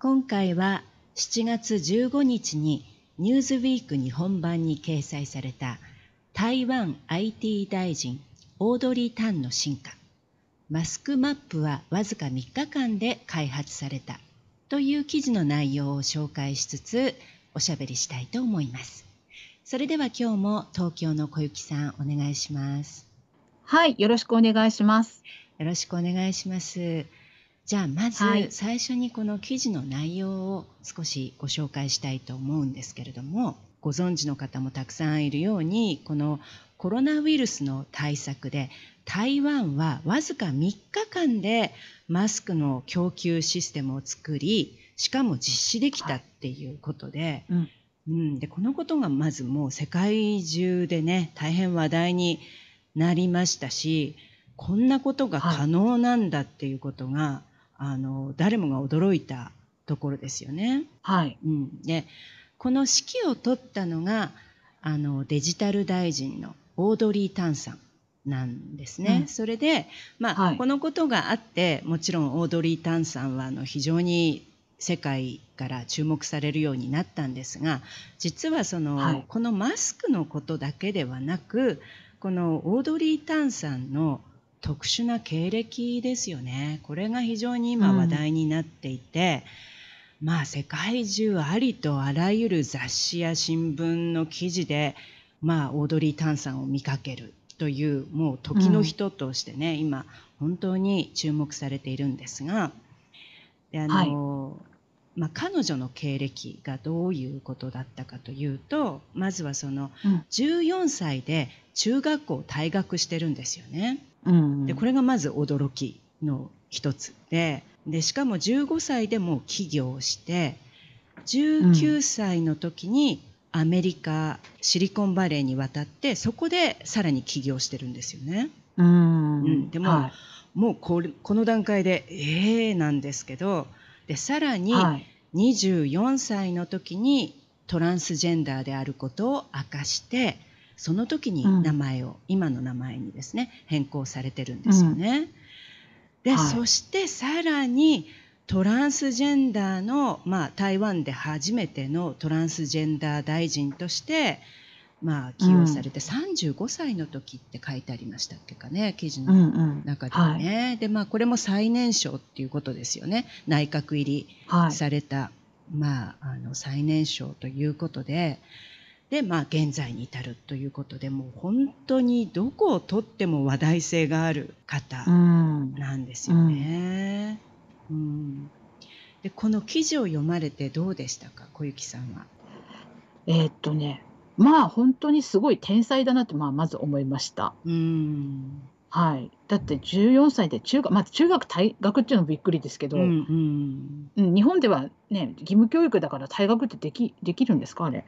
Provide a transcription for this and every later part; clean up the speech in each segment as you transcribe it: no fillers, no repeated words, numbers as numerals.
今回は7月15日にニューズウィーク日本版に掲載された台湾 IT 大臣オードリー・タンの進化、マスクマップはわずか3日間で開発されたという記事の内容を紹介しつつおしゃべりしたいと思います。それでは今日も東京の小雪さん、お願いします。はい、よろしくお願いします。よろしくお願いします。じゃあまず最初にこの記事の内容を少しご紹介したいと思うんですけれども、ご存知の方もたくさんいるように、このコロナウイルスの対策で台湾はわずか3日間でマスクの供給システムを作り、しかも実施できたっていうことで、でこのことがまずもう世界中でね、大変話題になりましたし、こんなことが可能なんだっていうことが、誰もが驚いたところですよね。でこの指揮を取ったのがデジタル大臣のオードリー・タンさんなんですね。それで、このことがあって、もちろんオードリー・タンさんは非常に世界から注目されるようになったんですが、実はこのマスクのことだけではなく、このオードリー・タンさんの特殊な経歴ですよね。これが非常に今話題になっていて、世界中ありとあらゆる雑誌や新聞の記事で、オードリー・タンさんを見かけるという、もう時の人としてね、今本当に注目されているんですが、で彼女の経歴がどういうことだったかというと、まずは14歳で中学校を退学してるんですよね。でこれがまず驚きの一つで、しかも15歳でもう起業して、19歳の時にアメリカシリコンバレーに渡って、そこでさらに起業してるんですよね。でも、もうこの段階でなんですけど、でさらに24歳の時にトランスジェンダーであることを明かして、その時に名前を、今の名前にですね、変更されてるんですよね。そしてさらにトランスジェンダーの、台湾で初めてのトランスジェンダー大臣として、起用されて、35歳の時って書いてありましたっけかね、記事の中ではね。でこれも最年少っていうことですよね。内閣入りされた、最年少ということで、現在に至るということで、もう本当にどこをとっても話題性がある方なんですよね。でこの記事を読まれてどうでしたか、小雪さんは。本当にすごい天才だなって、まず思いました。だって14歳で中学退学っていうのもびっくりですけど、日本では、義務教育だから退学ってできるんですか、あれ。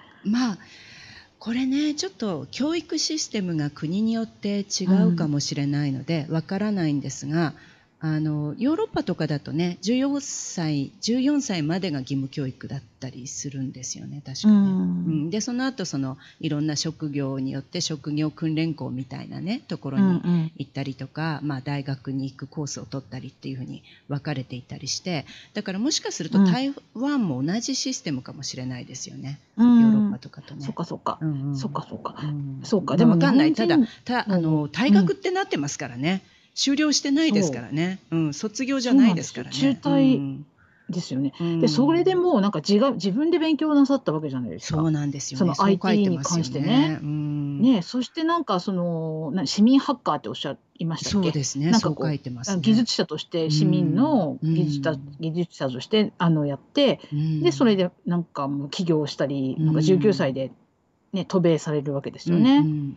これね、ちょっと教育システムが国によって違うかもしれないのでわからないんですが、ヨーロッパとかだとね、14歳までが義務教育だったりするんですよね、確かに。でその後いろんな職業によって職業訓練校みたいなね、ところに行ったりとか、大学に行くコースを取ったりっていうふうに分かれていたりして、だからもしかすると台湾も同じシステムかもしれないですよね、ヨーロッパとかとね。そうかでも分かんない。大学ってなってますからね、修了してないですからね、卒業じゃないですからね、中退ですよね。でそれでも自分で勉強なさったわけじゃないですか。そうなんですよね、IT に関して そして市民ハッカーっておっしゃいましたっけ。そうですね、そう書いてますね。技術者として、市民の技術者としてやって、でそれで起業したり、19歳でね、渡米されるわけですよね、うんうん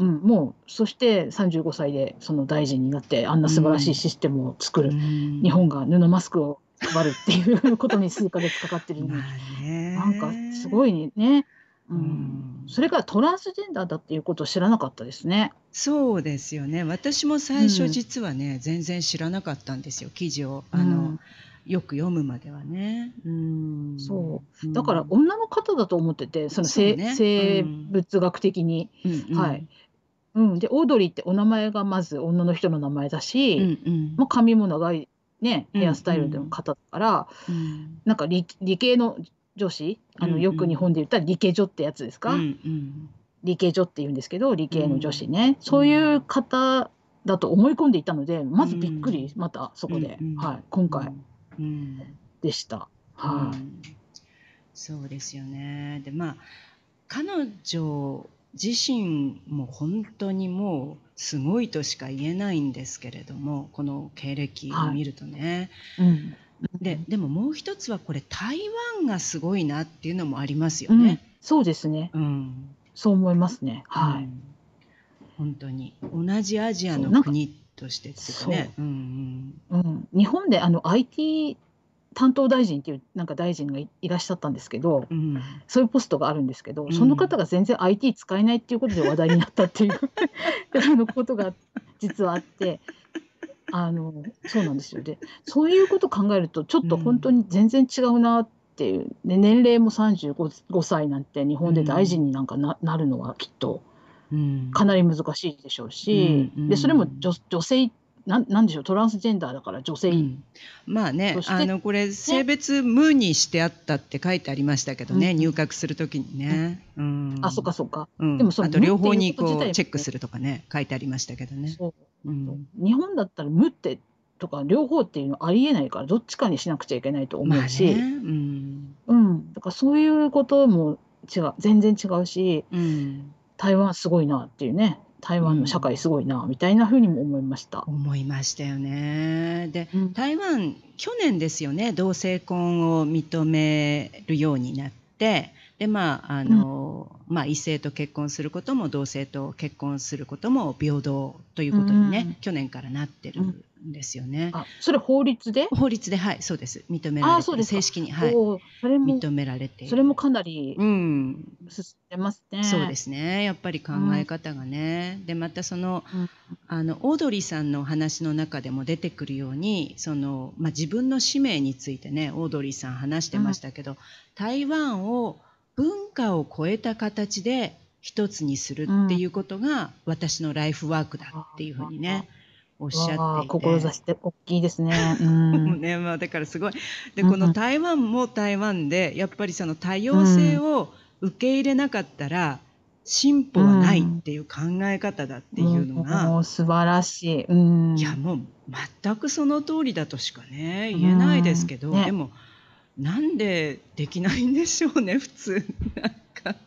うんうん、もうそして35歳でその大臣になってあんな素晴らしいシステムを作る、うんうん、日本が布マスクを配るっていうことに数ヶ月かかってるのになんかすごいね、うん、それからトランスジェンダーだっていうことを知らなかったですね。そうですよね。私も最初実はね、うん、全然知らなかったんですよ、記事をうん、よく読むまではね、うん、そうだから女の方だと思っててそのそうね、生物学的に、うんはいうん、でオードリーってお名前がまず女の人の名前だし、うんうんまあ、髪も長い、ね、ヘアスタイルの方だから、うんうん、なんか 理系の女子よく日本で言ったら理系女ってやつですか、うんうん、理系女って言うんですけど理系の女子ね、うん、そういう方だと思い込んでいたのでまずびっくり、うん、またそこで、うんうんはい、今回、うん、でした、はいうん、そうですよね。で、まあ、彼女自身も本当にもうすごいとしか言えないんですけれどもこの経歴を見るとね、はいうんでももう一つはこれ台湾がすごいなっていうのもありますよね、うん、そうですね、うん、そう思いますね、はいうん、本当に同じアジアの国としてですね、うんうんうん、日本でIT 担当大臣っていうなんか大臣が いらっしゃったんですけど、うん、そういうポストがあるんですけど、うん、その方が全然 IT 使えないっていうことで話題になったっていうことが実はあってそうなんですよ。でそういうことを考えるとちょっと本当に全然違うなっていう、うん、で年齢も35歳なんて日本で大臣になんか なるのはきっとかなり難しいでしょうし、うんうん、でそれも 女性なんでしょうトランスジェンダーだから女性、うん、まあねこれ性別無にしてあったって書いてありましたけどね、うん、入閣するときにね、うんうん、あそっかそっか、うん、でもそのあと両方にこうチェックするとかね書いてありましたけどねそううん、日本だったら無ってとか両方っていうのありえないからどっちかにしなくちゃいけないと思うし、まあねうんうん、だからそういうことも違う全然違うし、うん、台湾すごいなっていうね台湾の社会すごいな、うん、みたいなふうにも思いましたよね。で、うん、台湾去年ですよね同性婚を認めるようになってでうんまあ、異性と結婚することも同性と結婚することも平等ということにね、うん、去年からなってるんですよね、うん、あそれ法律ではいそうです認められてあそうです正式に、はい、それも認められてそれもかなり進んでますね、うん、そうですねやっぱり考え方がね、うん、でまたその、うん、オードリーさんの話の中でも出てくるようにその、まあ、自分の使命についてねオードリーさん話してましたけど、うん、台湾を文化を超えた形で一つにするっていうことが私のライフワークだっていうふうにね、うん、おっしゃっていて志って大きいですね、うんねまあ、だからすごいでこの台湾も台湾でやっぱりその多様性を受け入れなかったら進歩はないっていう考え方だっていうのが、うんうん、もう素晴らしい、うん、いやもう全くその通りだとしかね言えないですけど、うんね、でもなんでできないんでしょうね普通なんか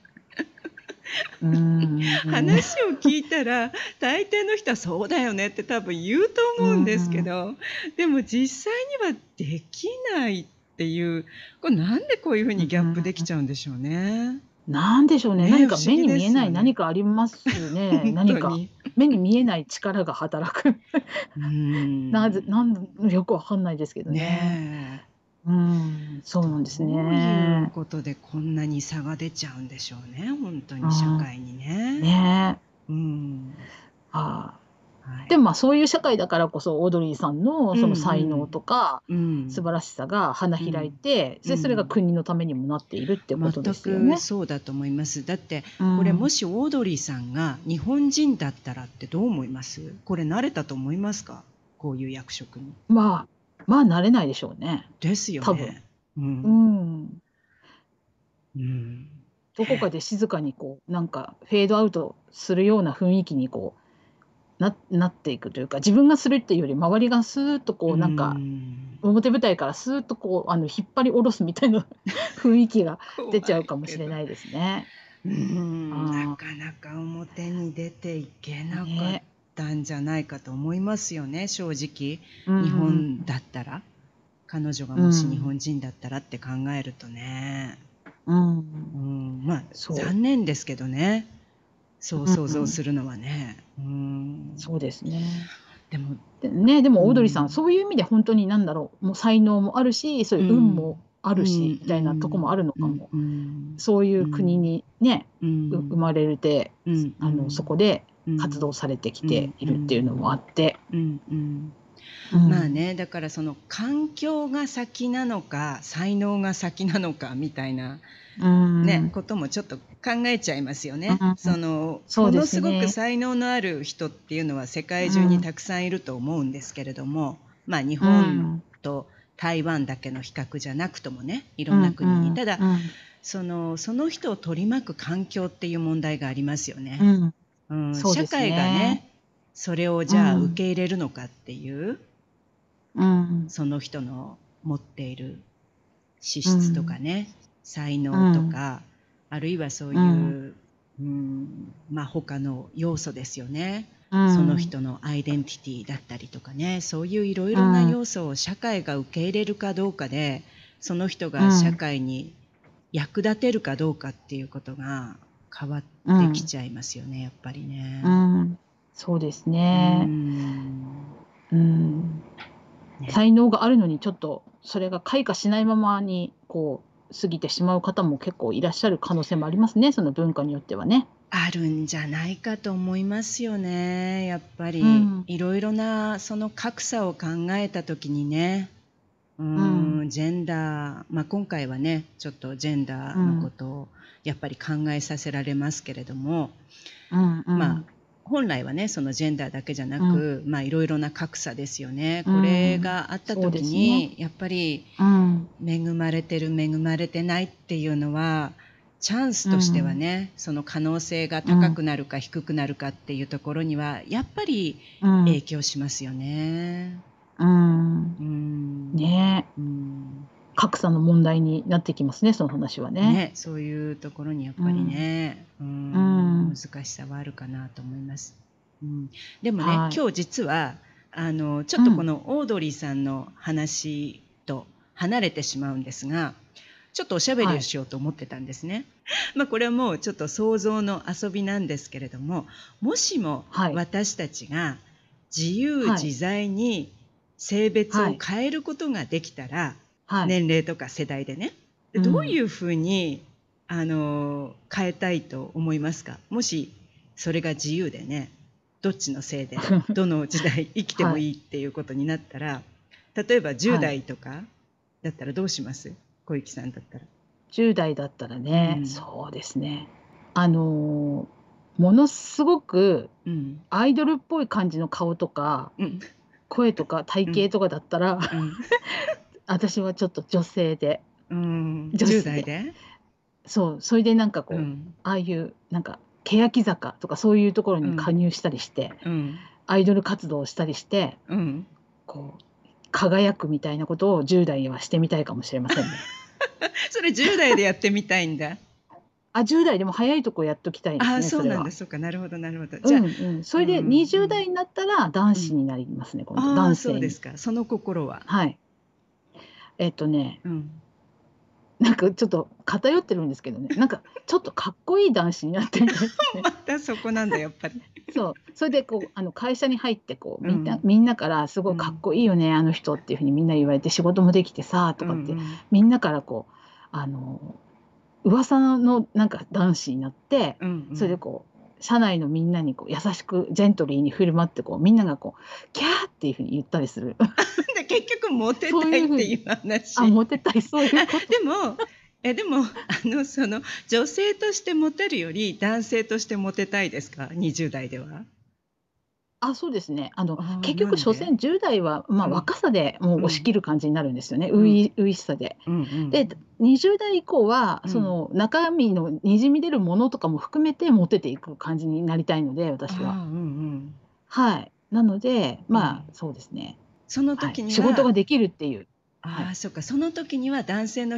話を聞いたら大抵の人はそうだよねって多分言うと思うんですけどでも実際にはできないっていうこれなんでこういうふうにギャップできちゃうんでしょうねなんでしょうね何か目に見えない何かありますね何か目に見えない力が働くなんよくわかんないですけどねうん、そうなんですね。どういうことでこんなに差が出ちゃうんでしょうね。本当に社会にね。ねうん、はい、でもまあそういう社会だからこそオードリーさんのその才能とか素晴らしさが花開いて、うんうん、それが国のためにもなっているってことですよね。全くそうだと思います。だってこれもしオードリーさんが日本人だったらってどう思います？これ慣れたと思いますか？こういう役職に。まあ慣れないでしょうね。ですよね。多分。うん。うん。どこかで静かにこうなんかフェードアウトするような雰囲気にこう なっていくというか、自分がするっていうより周りがスーッとこうなんか表舞台からスーッとこう引っ張り下ろすみたいな雰囲気が出ちゃうかもしれないですね。なかなか表に出ていけなかった。ねんじゃないかと思いますよね正直、うん、日本だったら彼女がもし日本人だったらって考えるとね、ううん、まあ、そ残念ですけどね。そうう、う想像ん、するのはね。そうですね。でも、でうもオードリーさん、ん、そういう意味で本当に何だろう、もう才能もあるし、そうういう運ん、もあうるし、みたいなとこん、もあるのうかん、も。うん、そういうう国ん、にね、うん、生まれて、うん、うん、そこでうん、う活動ん、されてきうん、ていうるっていうのもあん、って。うん、うん。うまあん、ね、だからその環境が先なのか、才能が先なのかみたいなうね、ん、こともちょっと考えちゃいますようね。ん、そうもでのすすごくね。才能のある人っていうのは世う界中にん、たくさんいると思うんですけれども、まあ日う本ん、と台湾だけの比較じゃなくともね、いろうんなん、う国に。ん、ただ、うん、その人を取り巻く環境っていう問題がありますようね。ん、そう社です会がね。ね、それをうじゃあ受ん、け入れるのかっていう、うん、その人の持っている資う質とかん、ね、才う能とん、か、あるいはそううん、いう、まあ他の要素ですよね。うそのん、人のアイデンティティだったりとかね、そういういろいうろなん、要素を社会が受け入れるかどうかで、その人うが社ん、会に役立てるかどうかっていうことが変わっうてきん、ちゃいますよね、やっぱりうね。ん、そうですうーね。ん、うん、ね。才能があるのにちょっとそれが開花しないままにこう過ぎてしまう方も結構いらっしゃる可能性もありますね、その文化によってはね。あるんじゃないかと思いますよね。やっぱうりん、いろいろなその格差を考えた時にね、うん、ジェンダー、まあ、今回はねちょっとジェンダうーのこん、とをやっぱり考えさせられますけれども、うん、うまあん、本来はねそのジェンダーだけじゃなうん、く、まあ、いろいろな格差ですよね。うこれん、があったそうで時すね。にやっぱりうん、恵まれてる恵まれてないっていうのは、チャンスうとしてはん、ね、その可能性がう高くん、なるか低くなるかっていうところにはやっぱりう影ん、響しますよね。うん、うん、ねえ、うん、格差の問題になってきますね、その話はね。ね、そういうところにやっうぱりん、ね、うん、難しさはあるかなと思います。うん、でもね、はい。今日実はちょうっとこん、のオードリーさんの話と離れてしまうんですが、ちょっとおしゃべりはをい。しようと思ってたんですね。まあこれはもうちょっと想像の遊びなんですけれども、もしもはい。私たちが自由はい。自在に性別はをい。変えることができたら、はい。年齢とか世代でね、うどういん。うふうに変えたいと思いますか？もしそれが自由でね、どっちのせいでどの時代生きてはもい。いいっていうことになったら、例えば10はい。代とかだったらどうします？小雪さんだったら。10代だったらうね、ん、そうですね。ものすごくうん、アイドルっぽい感じの顔とか、うん、声とか体う型ん、とかだったら、うん、私はちょっと女性で、女10性代で。で、そう、それでなんかうこう、ん、ああいうなんか、欅坂とかそういうところうに加ん、入したりして、うん、アイドル活動をしたりして、うん。こう、輝くみたいなことを10代はしてみたいかもしれませんね。それ10代でやってみたいんだ。あ、10代でも早いとこやっときたいですああ、ね、そそうれなんだ、は。そうか、なるほど、なるほど。じゃあ、そうれでん、う20代ん、になったら男う子ん。になりますね、今度。ああ、男そう性でに。すか。その心は。はい。えっとね、うん。なんかちょっと偏ってるんですけどね、なんかちょっとかっこいい男子になってみたいですね。またそこなんだ、やっぱり。そう。それでこう、会社に入って、こう、うみんな、ん、みんなからすうごいかっん、こいいよね、あの人っていうふうにみんな言われて、仕事もできてさ、うとかって、ん、みんなからこう、噂のなんか男子になって、うん、うそれでん、こう、社内のみんなにこう優しくジェントリーに振る舞って、こう、みんながこう、キャーっていうふうに言ったりする。で、結局モ テそうたいいっうふうていに、う話。モテたい、そういうこと。でも、でも女性としてモテるより男性としてモテたいですか？ 20 代では。あ、そうですね。ああ、結な局、ん所で？詮10代は、まあ、うん、若さでもうう押し切ん、る感じになるんですよね。うん、初々しさで。うん、うで、ん、20代以降は、うん。中身のにじみ出るものとかも含めて、モテていく感じになりたいので、あ私は。あ、うん、はい。なので、うん、うまあ、ん。そうですね。その時に仕事は、ができるっていう。はああ、い。そうか、その時には男性の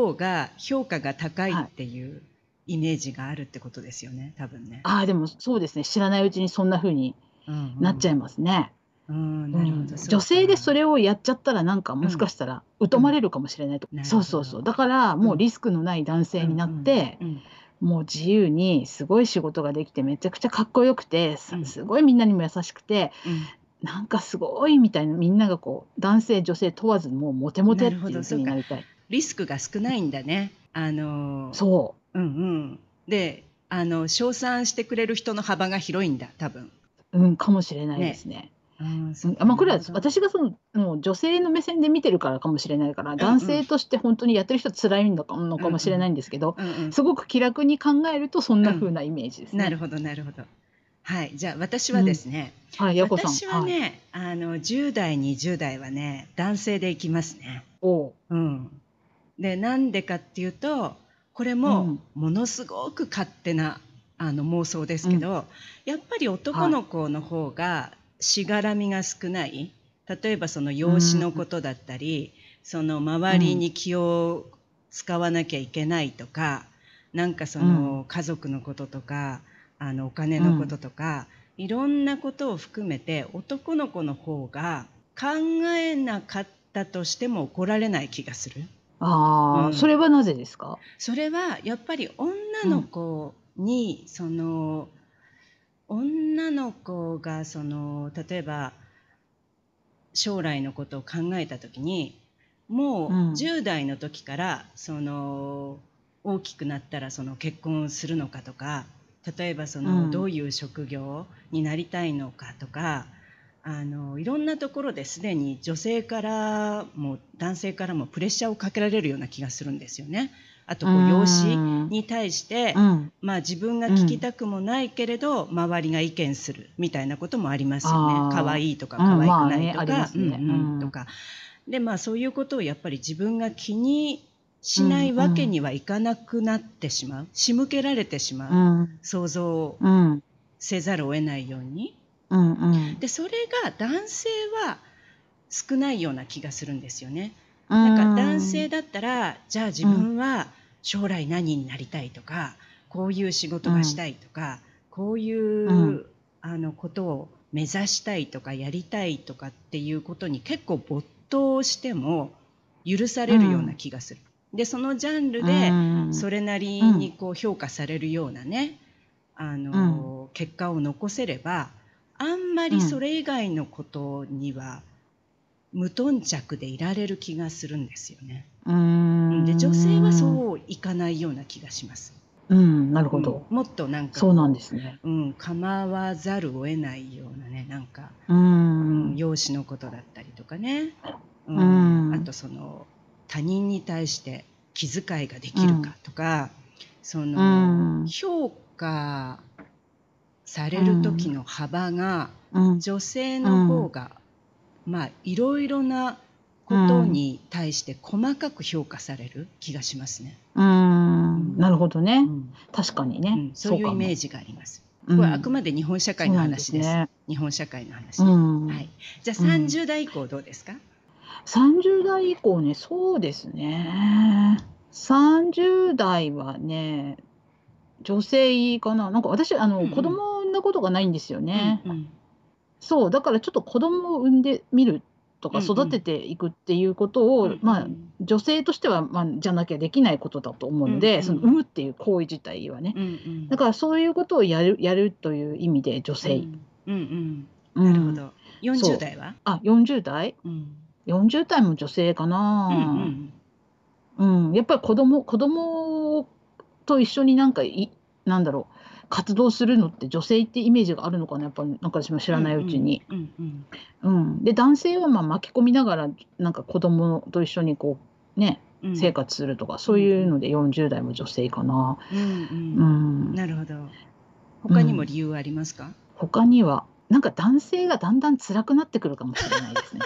方が評価が高いっはい。ていうイメージがあるってことですよね、多分ね。ああ、でもそうですね。知らないうちにそんな風にうん、うなっちゃいん。ますね。なるほど。そう女性でそか。れをやっちゃったらなんかもうしかん。したらう疎まん。れるかもしれないと。なるそうほそうそう。だど。からうもうん。リスクのない男う性にん。なうっん。て、うん。もう自由にすごい仕事ができてめちゃくちゃかっこよくてうすん。すごいみんなにも優しくてうん。なんかすごいみたいなみんながこう男性女性問わずもうモテモテなっるほていうど。風そうにか。なりたい。リスクが少ないんだね。そう。で、称賛してくれる人の幅が広いんだ、多分。かもしれないでね。すね。そうか、まあこなれるはほど。私がそのもう女性の目線で見てるからかもしれないからうん男うん。性として本当にやってる人辛いのうんかうもしれないん。んですけど、うんうん。すごく気楽に考えるとそんうなん風なイメージですなるね。ほど、なるほど。じゃあ私うはでん、すね、やこさん。私はね、10代、20代はね、男性でいきますね。おううん。で、なんでかっていうと、これうもんものすごく勝手な妄想ですうけんど、やっぱり男はのい子の方がしがらみが少ない。例えばそのう養子んのことだったり、そのう周りんに気を使わなきゃいけないとか、なんかそうんの家族のこととか、お金うのことんとか、いろんなことを含めて男の子の方が考えなかったとしても怒られない気がする。うそれん、はなぜですか？それはやっぱり女うのん子に、女の子が例えば将来のことを考えた時に、うもうん。10代の時から大きくなったら結婚するのかとか、例えばうどうん。いう職業になりたいのかとか、いろんなところですでに女性からも男性からもプレッシャーをかけられるような気がするんですよね。あとう養子ーん。に対して、うんまあ、自分がう聞きん。たくもないけれど周りが意見するみたいなこともありますよね。可愛いとか可愛まくあないね、とありまか、すね。とかで、まあそういうことをやっぱり自分が気にうしないん。うわけん。にはいかなくなってしまう、仕向けられてしまう、うん。想像うん。せざるを得ないように。うん。うん。で、それが男性は少ないような気がするんですよね。うなんか男性ん。だったら、じゃあ自うん。分は将来何になりたいとか、こういう仕う事がしん。たいとか、こうういん。うことを目指したいとかやりたいとかっていうことに結構没頭しても許さうれるようなん。気がする。で、そのジャンルうでん。それなうりにん。評価されるようなね、うん。結果を残せれば、あんまうりそん。れ以外のことには無頓着でいられる気がするんですよね。うーで、女性はん。そういかないような気がします。なるほど。もっとなんかそうなんですね。構わざるを得ないようなね、なんか、うーん。容姿のことだったりとかね、うあん。と他人に対して気遣いがでうきるかん。とか、うん。評価さうれる時ん。の幅がうん。女性うの方ん。が、まあいろいろなうことん。に対して細かく評価される気がしますね。うんなるほどうね。ん確かにね。そうそういうイかメーも。ジがあります。うこれはあくん。まで日本社会そうのなんで話すです。ね。日本社会のう話ね。ん。うん。じゃあ30代以降どうですか？30代以降ね、そうですね。30代はね、女性かな。なんか私、うんう子ん供を産んだことがないんですようんね。うんそう、だからちょっと子供を産んでみるとうかんう育てんていくっていうことうを、んうまあ、ん女性としては、まあ、じゃなきゃできないことだと思ううのんで、うその産んむっていう行為自体はね。うんうんだからそういうことをやるという意味で女う性。んうんうんうなるほん。ど。40そう。代は40代うん40代も女性かうんうな。んやっぱり子供と一緒になんかなんだろう、活動するのって女性ってイメージがあるのかな、やっぱりなんか私も知うらんないうちに。うんうんで、男性はまあ巻き込みながら、なんか子供と一緒にこう、ね、うんう生ん活するとか、うそういうんので40代も女性かな。うんうんうん。なるほど。う他にもん。理由はありますか？他には、なんか男性がだんだん辛くなってくるかもしれないですね。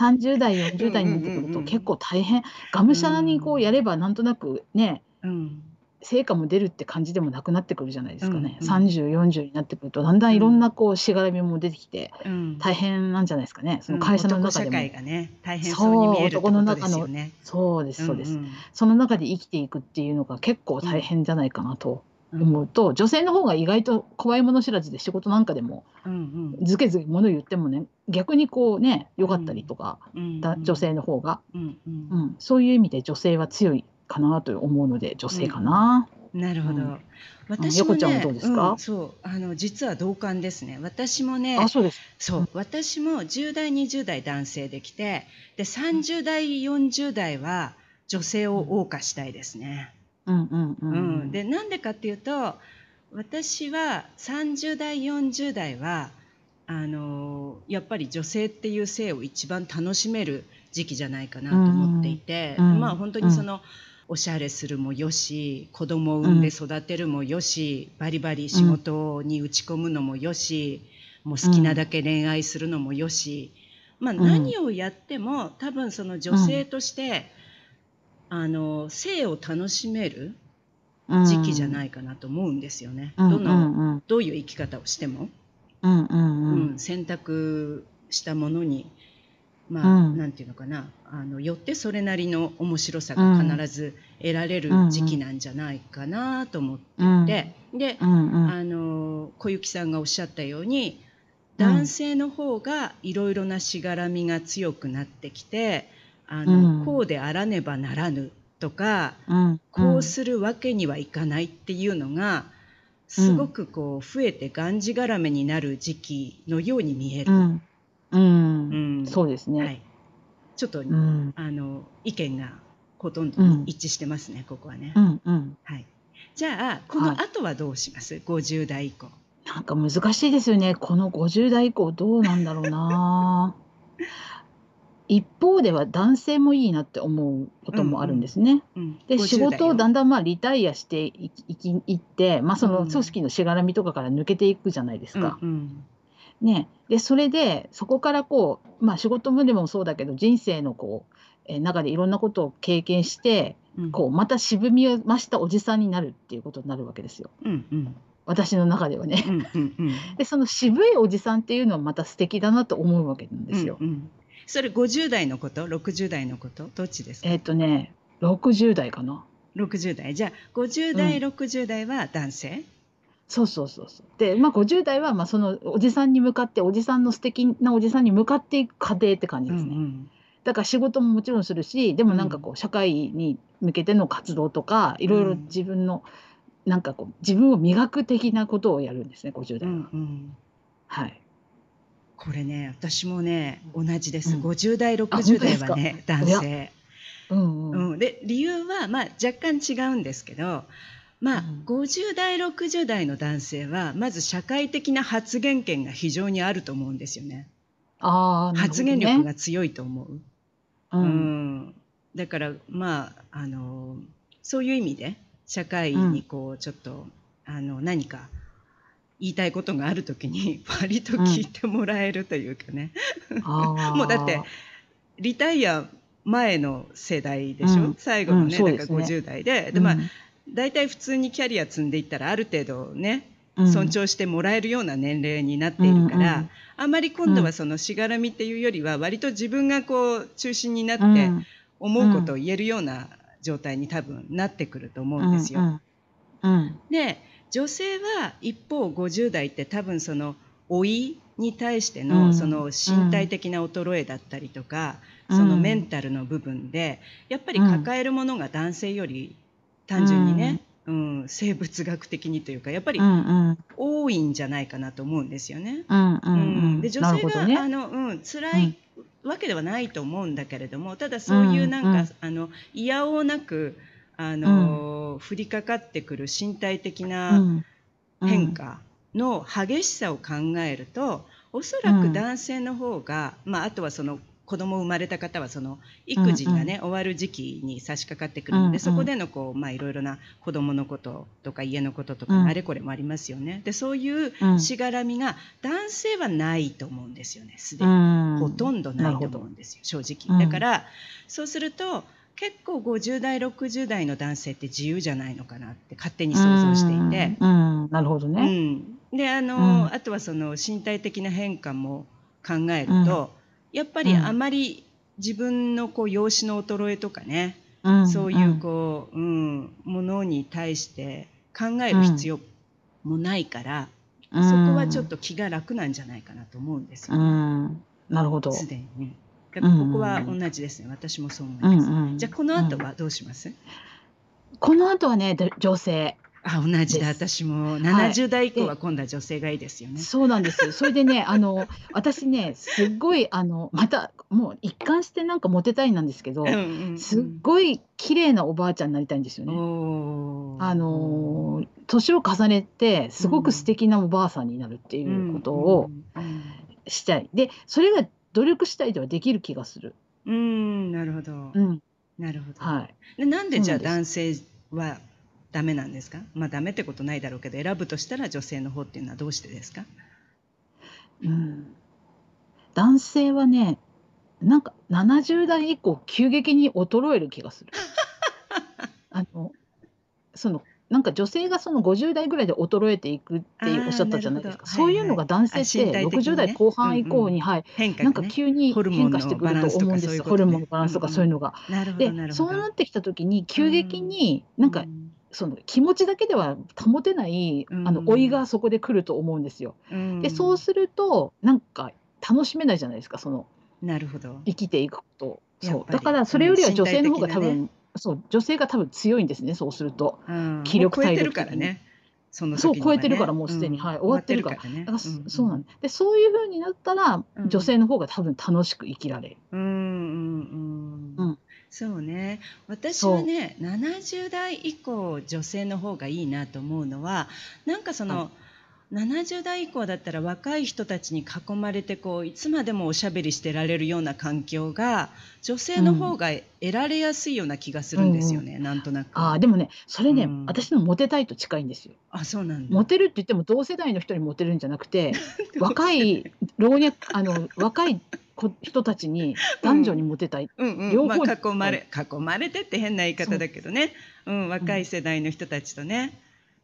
30代、う40ん代になってくると結構大変、がむうしゃらにこうんやればなんとなくね、うんうん成果も出るって感じでもなくなってくるじゃないでうすかんね。うん30、40になってくるとだんだんういろんんなこうしがらみも出てきてうん大変なんじゃないですかね。その会社の男中社で会も。がね、大変そうに見えるって男のことで中すよの、ね。そうです、うんそううです。んその中で生きていくっていうのが結構う大ん変じゃないかなと。思うと、女性の方が意外と怖いもの知らずで仕事なんかでもずけずけ物言ってもね、逆にこうね良かったりとか、女性の方が、そういう意味で女性は強いかなと思うので女性かな。なるほど、私もね、横ちゃんはどうですか？そう、実は同感ですね。私もね、あ、そうです。そう、私も10代20代男性できて、で30代40代は女性を謳歌したいですね。で、なんでかっていうと、私は30代40代はやっぱり女性っていう性を一番楽しめる時期じゃないかなと思っていて、まあ本当にその、おしゃれするもよし、子供を産んで育てるもよし、バリバリ仕事に打ち込むのもよし、もう好きなだけ恋愛するのもよし、まあ何をやっても多分その女性として、性を楽しめる時期じゃないかなと思うんですよね。どういう生き方をしても、選択したものになんていうのかな、よってそれなりの面白さが必ず得られる時期なんじゃないかなと思っていて、で、小雪さんがおっしゃったように、男性の方がいろいろなしがらみが強くなってきて、こうであらねばならぬとか、こうするわけにはいかないっていうのがすごくこう増えて、がんじがらめになる時期のように見える。そうですね、はい、ちょっと、意見がほとんど一致してますね、ここはね、はい、じゃあこの後はどうします、50代以降。なんか難しいですよね、この50代以降どうなんだろうな一方では男性もいいなって思うこともあるんですね、で仕事をだんだんリタイアしていって、その組織のしがらみとかから抜けていくじゃないですか、ね、でそれでそこからこう、仕事もでもそうだけど、人生のこう、中でいろんなことを経験して、こうまた渋みを増したおじさんになるっていうことになるわけですよ、私の中ではね、でその渋いおじさんっていうのはまた素敵だなと思うわけなんですよ、それ50代のこと60代のことどっちですか？60代かな。60代、じゃあ50代、60代は男性？そうで、50代はそのおじさんに向かって、おじさんの素敵なおじさんに向かっていく過程って感じですね、だから仕事ももちろんするし、でもなんかこう社会に向けての活動とか、いろいろ自分のなんかこう自分を磨く的なことをやるんですね、50代は、はい、これね私もね同じです、50代60代はね男性、で理由は若干違うんですけど、50代60代の男性はまず社会的な発言権が非常にあると思うんですよね。発言力が強いと思う、だからそういう意味で社会にこうちょっと、何か言いたいことがあるときに割と聞いてもらえるというかね、もうだってリタイア前の世代でしょ、最後のね、だから50代で、でだいたい普通にキャリア積んでいったらある程度ね、尊重してもらえるような年齢になっているから、あまり今度はそのしがらみっていうよりは割と自分がこう中心になって思うことを言えるような状態に多分なってくると思うんですよ。で女性は一方50代って多分その老いに対してのその身体的な衰えだったりとか、そのメンタルの部分でやっぱり抱えるものが男性より単純にね、生物学的にというかやっぱり多いんじゃないかなと思うんですよね。で女性が、辛いわけではないと思うんだけれども、ただそういうなんかいやおうなく降りかかってくる身体的な変化の激しさを考えると、おそらく男性の方が、あとはその子供生まれた方はその育児がね、終わる時期に差し掛かってくるので、そこでのこういろいろな子供のこととか家のこととか、あれこれもありますよね。でそういうしがらみが男性はないと思うんですよね、すでに、ほとんどないと思うんですよ正直。だからそうすると結構50代60代の男性って自由じゃないのかなって勝手に想像していて、なるほどね、であとはその身体的な変化も考えると、やっぱりあまり自分のこう容姿の衰えとかね、そういうこう、ものに対して考える必要もないから、うん、そこはちょっと気が楽なんじゃないかなと思うんですよ、ね。うん、なるほど。すでにね。ここは同じですね。私もそう思います。うんうん、じゃあこの後はどうします？この後はね、女性。あ、同じだ。私も70代以降は今度は女性がいいですよね。はい、そうなんですよ。それでね、私ね、すっごいまたもう一貫してなんかモテたいなんですけど、うんうんうん、すっごい綺麗なおばあちゃんになりたいんですよね。年を重ねてすごく素敵なおばあさんになるっていうことをしたい。で、それが努力したいではできる気がする。なるほど。うん、なるほど。はい。で、なんでじゃあ男性はダメなんですか？まあダメってことないだろうけど、選ぶとしたら女性の方っていうのはどうしてですか？うん、男性はね、なんか70代以降急激に衰える気がする。なんか女性がその50代ぐらいで衰えていくっておっしゃったじゃないですか。そういうのが男性って60代後半以降に、はい、なんか急に変化してくると思うんです。ホルモンのバランスとかそういうのが、でそうなってきた時に急激になんかその気持ちだけでは保てない老いがそこで来ると思うんですよ。でそうするとなんか楽しめないじゃないですか、その生きていくことを。そうだからそれよりは女性の方が多分、そう、女性が多分強いんですね。そうすると、気力体力的に、ね、そう超えてるから、もうすでに、はい、終わってるから、そうなんで、そういう風になったら、女性の方が多分楽しく生きられる。そうね。私はね、70代以降女性の方がいいなと思うのは、なんかその、はい、70代以降だったら若い人たちに囲まれて、こういつまでもおしゃべりしてられるような環境が女性の方が得られやすいような気がするんですよね、なんとなく。あ、でもね、それね、私のモテたいと近いんですよ。あ、そうなんだ。モテるって言っても同世代の人にモテるんじゃなくて、若い人たちに、男女にモテたい、両方に、囲まれてって変な言い方だけどね、若い世代の人たちとね、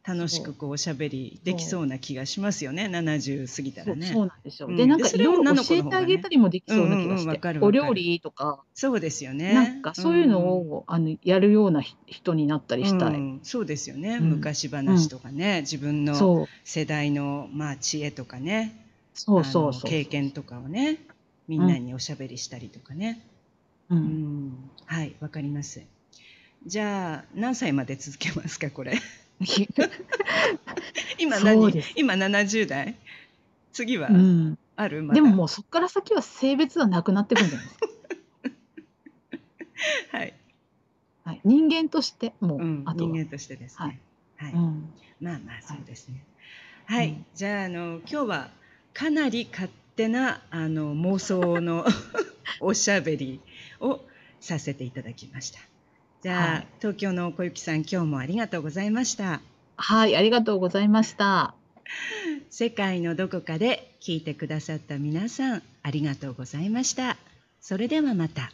楽しくこうおしゃべりできそうな気がしますよね、70過ぎたらね。そうなんですよ。で、なんかいろいろ教えてあげたりもできそうな気がして、お料理とか、そうですよね。なんかそういうのをやるような人になったりしたい。そうですよね。昔話とかね、自分の世代のまあ知恵とかね、経験とかをね、みんなにおしゃべりしたりとかね。はい、わかります。じゃあ何歳まで続けますか、これ。今70代。次はある、まだ。でももうそこから先は性別はなくなってくるんじゃないですか。はい、はい、人間としてもう、あとは人間としてですね。はい、まあそうですね。はい、じゃあ今日はかなり勝手な妄想のおしゃべりをさせていただきました。じゃあ、はい、東京の小雪さん、今日もありがとうございました。はい、ありがとうございました。世界のどこかで聞いてくださった皆さん、ありがとうございました。それではまた。